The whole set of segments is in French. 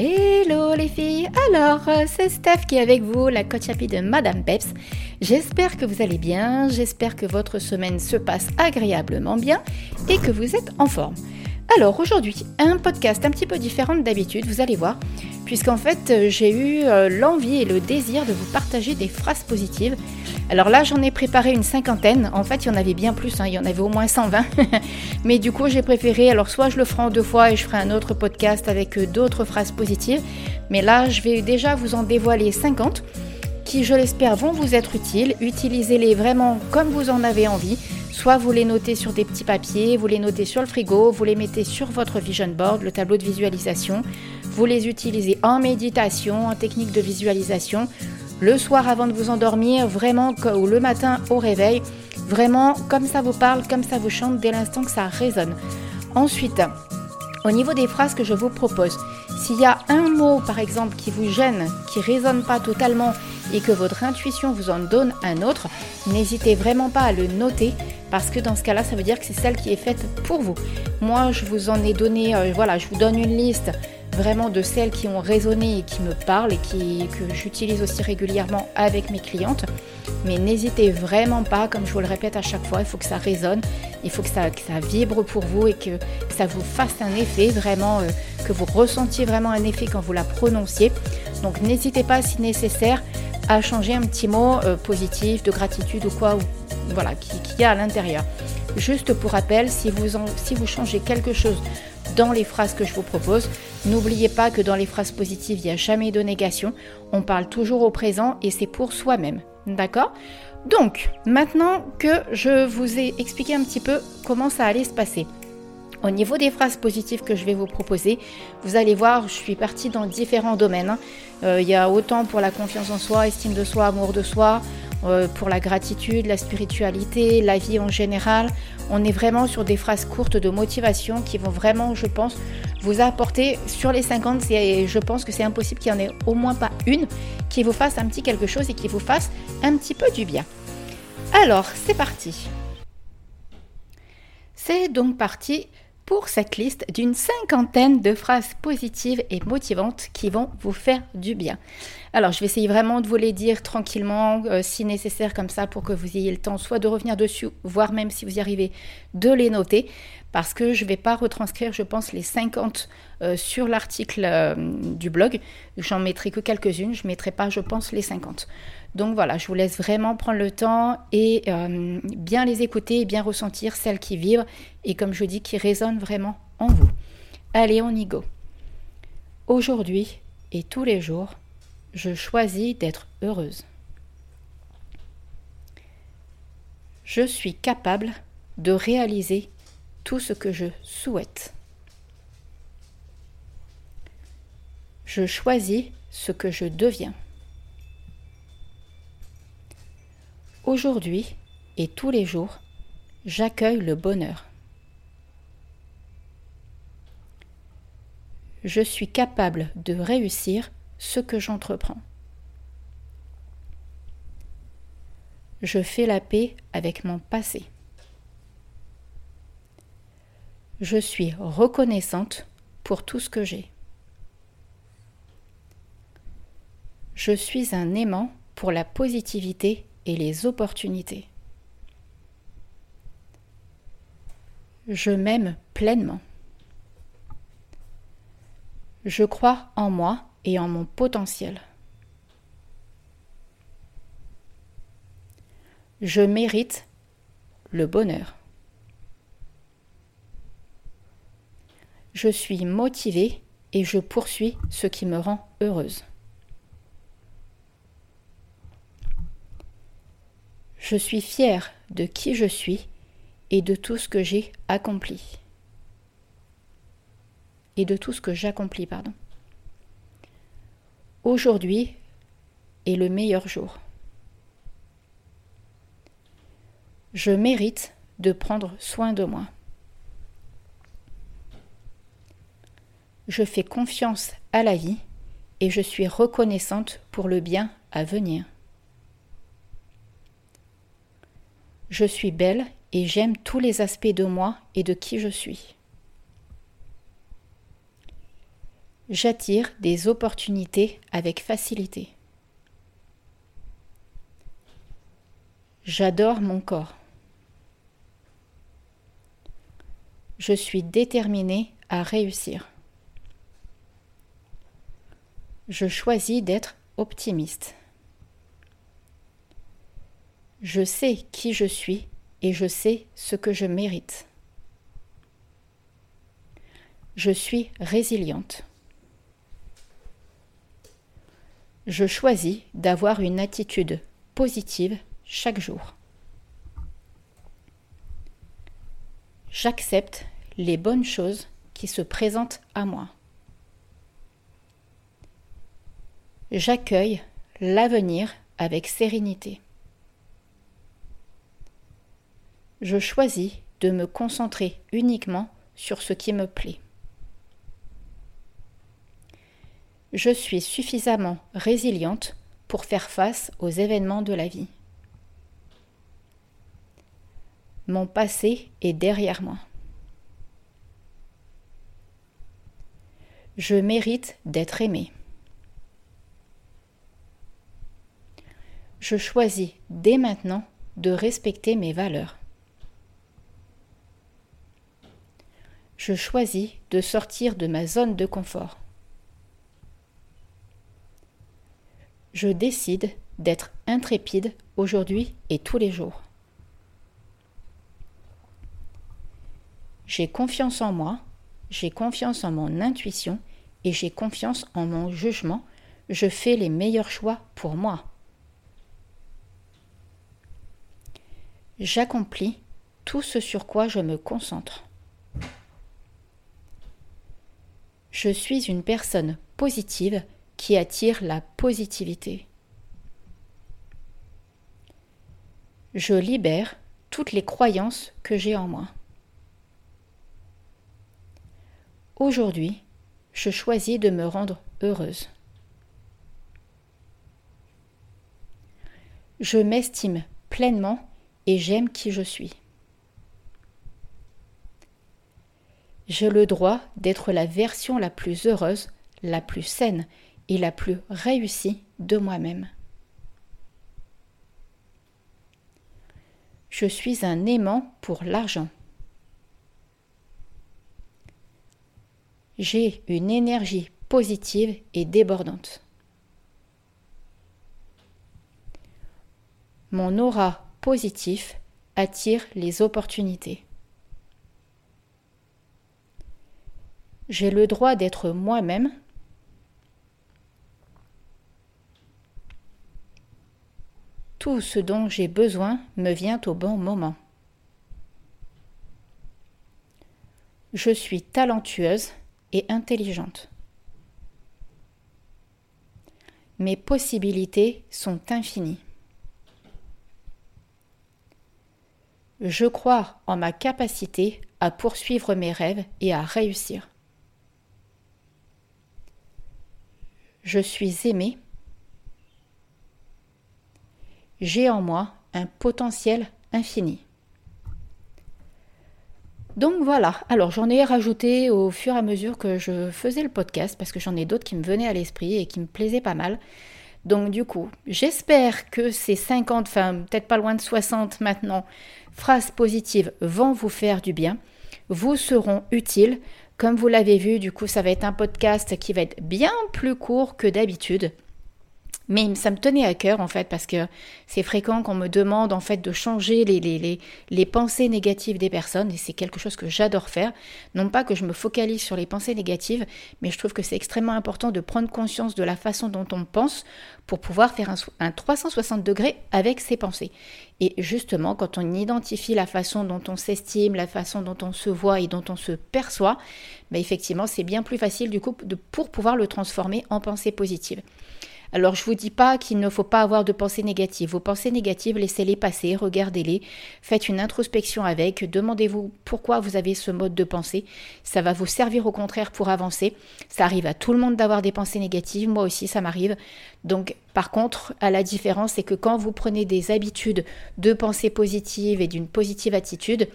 Hello les filles, alors c'est Steph qui est avec vous, la coach happy de Madame Peps. J'espère que vous allez bien, j'espère que votre semaine se passe agréablement bien et que vous êtes en forme. Alors aujourd'hui, un podcast un petit peu différent d'habitude, vous allez voir, puisqu'en fait j'ai eu l'envie et le désir de vous partager des phrases positives. Alors là, j'en ai préparé une cinquantaine. En fait, il y en avait bien plus, il y en avait au moins 120. Mais du coup, j'ai préféré, alors soit je le ferai en deux fois et je ferai un autre podcast avec d'autres phrases positives. Mais là, je vais déjà vous en dévoiler 50 qui, je l'espère, vont vous être utiles. Utilisez-les vraiment comme vous en avez envie. Soit vous les notez sur des petits papiers, vous les notez sur le frigo, vous les mettez sur votre vision board, le tableau de visualisation. Vous les utilisez en méditation, en technique de visualisation. Le soir avant de vous endormir, vraiment, ou le matin au réveil, vraiment comme ça vous parle, comme ça vous chante dès l'instant que ça résonne. Ensuite, au niveau des phrases que je vous propose, s'il y a un mot par exemple qui vous gêne, qui ne résonne pas totalement et que votre intuition vous en donne un autre, n'hésitez vraiment pas à le noter parce que dans ce cas-là, ça veut dire que c'est celle qui est faite pour vous. Moi, je vous en ai donné, je vous donne une liste vraiment de celles qui ont résonné et qui me parlent et que j'utilise aussi régulièrement avec mes clientes. Mais n'hésitez vraiment pas, comme je vous le répète à chaque fois, il faut que ça résonne, il faut que ça vibre pour vous et que ça vous fasse un effet vraiment, que vous ressentiez vraiment un effet quand vous la prononciez. Donc n'hésitez pas si nécessaire à changer un petit mot positif, de gratitude ou quoi, qu'il y a à l'intérieur. Juste pour rappel, si vous changez quelque chose dans les phrases que je vous propose, n'oubliez pas que dans les phrases positives, il n'y a jamais de négation. On parle toujours au présent et c'est pour soi-même. D'accord ? Donc, maintenant que je vous ai expliqué un petit peu comment ça allait se passer, au niveau des phrases positives que je vais vous proposer, vous allez voir, je suis partie dans différents domaines. Il y a autant pour la confiance en soi, estime de soi, amour de soi, pour la gratitude, la spiritualité, la vie en général. On est vraiment sur des phrases courtes de motivation qui vont vraiment, je pense, vous apporter sur les 50. Je pense que c'est impossible qu'il n'y en ait au moins pas une qui vous fasse un petit quelque chose et qui vous fasse un petit peu du bien. Alors, c'est parti. C'est donc parti pour cette liste d'une cinquantaine de phrases positives et motivantes qui vont vous faire du bien. Alors, je vais essayer vraiment de vous les dire tranquillement, si nécessaire comme ça, pour que vous ayez le temps soit de revenir dessus, voire même si vous y arrivez, de les noter, parce que je ne vais pas retranscrire, je pense, les 50 sur l'article du blog. J'en mettrai que quelques-unes, je ne mettrai pas, je pense, les 50. Donc voilà, je vous laisse vraiment prendre le temps et bien les écouter et bien ressentir celles qui vibrent et comme je dis, qui résonnent vraiment en vous. Allez, on y go. Aujourd'hui et tous les jours, je choisis d'être heureuse. Je suis capable de réaliser tout ce que je souhaite. Je choisis ce que je deviens. Aujourd'hui et tous les jours, j'accueille le bonheur. Je suis capable de réussir ce que j'entreprends. Je fais la paix avec mon passé. Je suis reconnaissante pour tout ce que j'ai. Je suis un aimant pour la positivité et les opportunités. Je m'aime pleinement. Je crois en moi et en mon potentiel. Je mérite le bonheur. Je suis motivée et je poursuis ce qui me rend heureuse. Je suis fière de qui je suis et de tout ce que j'ai accompli. Et de tout ce que j'accomplis, pardon. Aujourd'hui est le meilleur jour. Je mérite de prendre soin de moi. Je fais confiance à la vie et je suis reconnaissante pour le bien à venir. Je suis belle et j'aime tous les aspects de moi et de qui je suis. J'attire des opportunités avec facilité. J'adore mon corps. Je suis déterminée à réussir. Je choisis d'être optimiste. Je sais qui je suis et je sais ce que je mérite. Je suis résiliente. Je choisis d'avoir une attitude positive chaque jour. J'accepte les bonnes choses qui se présentent à moi. J'accueille l'avenir avec sérénité. Je choisis de me concentrer uniquement sur ce qui me plaît. Je suis suffisamment résiliente pour faire face aux événements de la vie. Mon passé est derrière moi. Je mérite d'être aimée. Je choisis dès maintenant de respecter mes valeurs. Je choisis de sortir de ma zone de confort. Je décide d'être intrépide aujourd'hui et tous les jours. J'ai confiance en moi, j'ai confiance en mon intuition et j'ai confiance en mon jugement. Je fais les meilleurs choix pour moi. J'accomplis tout ce sur quoi je me concentre. Je suis une personne positive qui attire la positivité. Je libère toutes les croyances que j'ai en moi. Aujourd'hui, je choisis de me rendre heureuse. Je m'estime pleinement et j'aime qui je suis. J'ai le droit d'être la version la plus heureuse, la plus saine et la plus réussie de moi-même. Je suis un aimant pour l'argent. J'ai une énergie positive et débordante. Mon aura positif attire les opportunités. J'ai le droit d'être moi-même. Tout ce dont j'ai besoin me vient au bon moment. Je suis talentueuse et intelligente. Mes possibilités sont infinies. Je crois en ma capacité à poursuivre mes rêves et à réussir. Je suis aimée. J'ai en moi un potentiel infini. Donc voilà, alors j'en ai rajouté au fur et à mesure que je faisais le podcast parce que j'en ai d'autres qui me venaient à l'esprit et qui me plaisaient pas mal. Donc du coup, j'espère que ces 50, enfin peut-être pas loin de 60 maintenant, phrases positives vont vous faire du bien, vous seront utiles. Comme vous l'avez vu, du coup, ça va être un podcast qui va être bien plus court que d'habitude. Mais ça me tenait à cœur, en fait, parce que c'est fréquent qu'on me demande, en fait, de changer les pensées négatives des personnes. Et c'est quelque chose que j'adore faire. Non pas que je me focalise sur les pensées négatives, mais je trouve que c'est extrêmement important de prendre conscience de la façon dont on pense pour pouvoir faire un 360 degrés avec ses pensées. Et justement, quand on identifie la façon dont on s'estime, la façon dont on se voit et dont on se perçoit, bah effectivement, c'est bien plus facile du coup pour pouvoir le transformer en pensée positive. Alors, je ne vous dis pas qu'il ne faut pas avoir de pensées négatives. Vos pensées négatives, laissez-les passer, regardez-les, faites une introspection avec, demandez-vous pourquoi vous avez ce mode de pensée. Ça va vous servir au contraire pour avancer. Ça arrive à tout le monde d'avoir des pensées négatives. Moi aussi, ça m'arrive. Donc, par contre, à la différence, c'est que quand vous prenez des habitudes de pensée positive et d'une positive attitude,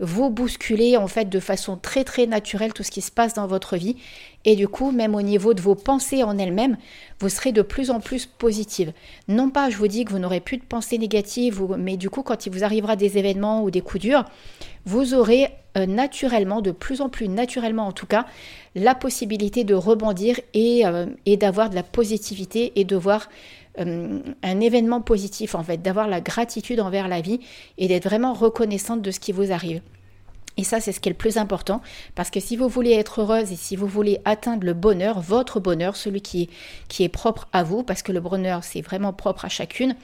vous bousculez en fait de façon très très naturelle tout ce qui se passe dans votre vie, et du coup même au niveau de vos pensées en elles-mêmes, vous serez de plus en plus positive. Non pas je vous dis que vous n'aurez plus de pensées négatives, mais du coup quand il vous arrivera des événements ou des coups durs, vous aurez naturellement, de plus en plus naturellement en tout cas, la possibilité de rebondir et d'avoir de la positivité et de voir un événement positif en fait, d'avoir la gratitude envers la vie et d'être vraiment reconnaissante de ce qui vous arrive. Et ça, c'est ce qui est le plus important, parce que si vous voulez être heureuse et si vous voulez atteindre le bonheur, votre bonheur, celui qui est propre à vous, parce que le bonheur, c'est vraiment propre à chacune,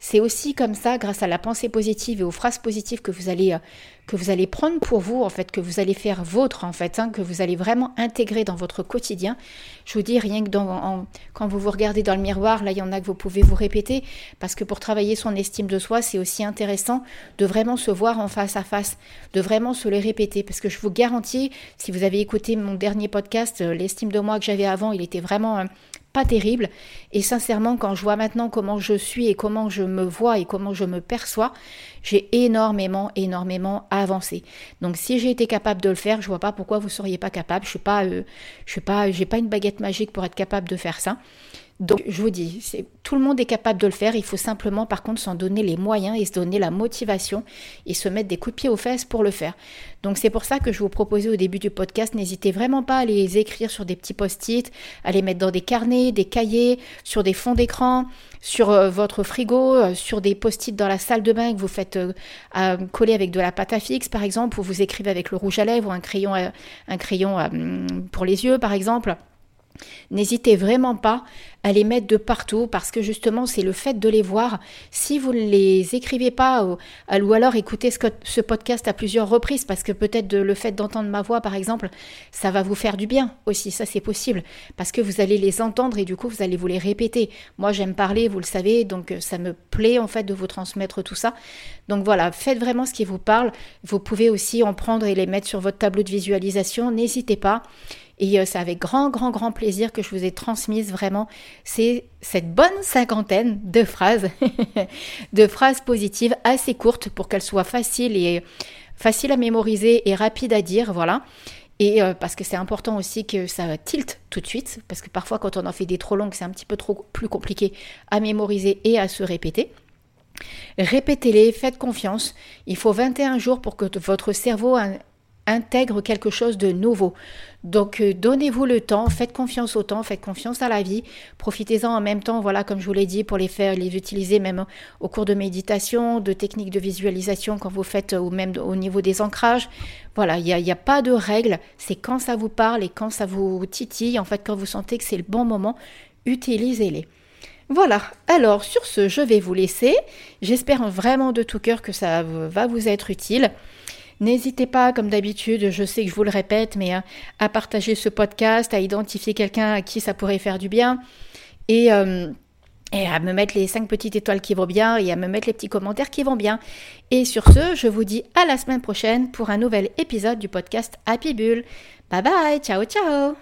c'est aussi comme ça, grâce à la pensée positive et aux phrases positives que vous allez prendre pour vous, en fait, que vous allez faire vôtre, en fait, que vous allez vraiment intégrer dans votre quotidien. Je vous dis, rien que quand vous vous regardez dans le miroir, là, il y en a que vous pouvez vous répéter, parce que pour travailler son estime de soi, c'est aussi intéressant de vraiment se voir en face à face, de vraiment se les répéter, parce que je vous garantis, si vous avez écouté mon dernier podcast, l'estime de moi que j'avais avant, il était vraiment pas terrible, et sincèrement quand je vois maintenant comment je suis et comment je me vois et comment je me perçois, j'ai énormément avancé. Donc si j'ai été capable de le faire, je vois pas pourquoi vous seriez pas capable. J'ai pas une baguette magique pour être capable de faire ça. Donc je vous dis, tout le monde est capable de le faire, il faut simplement par contre s'en donner les moyens et se donner la motivation et se mettre des coups de pied aux fesses pour le faire. Donc c'est pour ça que je vous proposais au début du podcast, n'hésitez vraiment pas à les écrire sur des petits post-it, à les mettre dans des carnets, des cahiers, sur des fonds d'écran, sur votre frigo, sur des post-it dans la salle de bain que vous faites coller avec de la pâte à fixe par exemple, ou vous écrivez avec le rouge à lèvres ou un crayon pour les yeux par exemple. N'hésitez vraiment pas à les mettre de partout, parce que justement c'est le fait de les voir. Si vous ne les écrivez pas ou alors écoutez ce podcast à plusieurs reprises, parce que peut-être le fait d'entendre ma voix par exemple, ça va vous faire du bien aussi, ça c'est possible, parce que vous allez les entendre et du coup vous allez vous les répéter. Moi j'aime parler, vous le savez, donc ça me plaît en fait de vous transmettre tout ça. Donc voilà, faites vraiment ce qui vous parle. Vous pouvez aussi en prendre et les mettre sur votre tableau de visualisation, n'hésitez pas. Et c'est avec grand plaisir que je vous ai transmise vraiment cette bonne cinquantaine de phrases, de phrases positives assez courtes pour qu'elles soient faciles à mémoriser et rapides à dire, voilà. Et parce que c'est important aussi que ça tilte tout de suite, parce que parfois quand on en fait des trop longues, c'est un petit peu trop plus compliqué à mémoriser et à se répéter. Répétez-les, faites confiance. Il faut 21 jours pour que votre cerveau intègre quelque chose de nouveau. Donc donnez-vous le temps, faites confiance au temps, faites confiance à la vie, profitez-en en même temps, voilà, comme je vous l'ai dit, pour les utiliser même au cours de méditation, de techniques de visualisation quand vous faites, ou même au niveau des ancrages. Voilà, il n'y a pas de règle, c'est quand ça vous parle et quand ça vous titille, en fait quand vous sentez que c'est le bon moment, utilisez-les. Voilà, alors sur ce, je vais vous laisser. J'espère vraiment de tout cœur que ça va vous être utile. N'hésitez pas, comme d'habitude, je sais que je vous le répète, mais à partager ce podcast, à identifier quelqu'un à qui ça pourrait faire du bien, et à me mettre les 5 petites étoiles qui vont bien, et à me mettre les petits commentaires qui vont bien. Et sur ce, je vous dis à la semaine prochaine pour un nouvel épisode du podcast Happy Bulle. Bye bye, ciao ciao.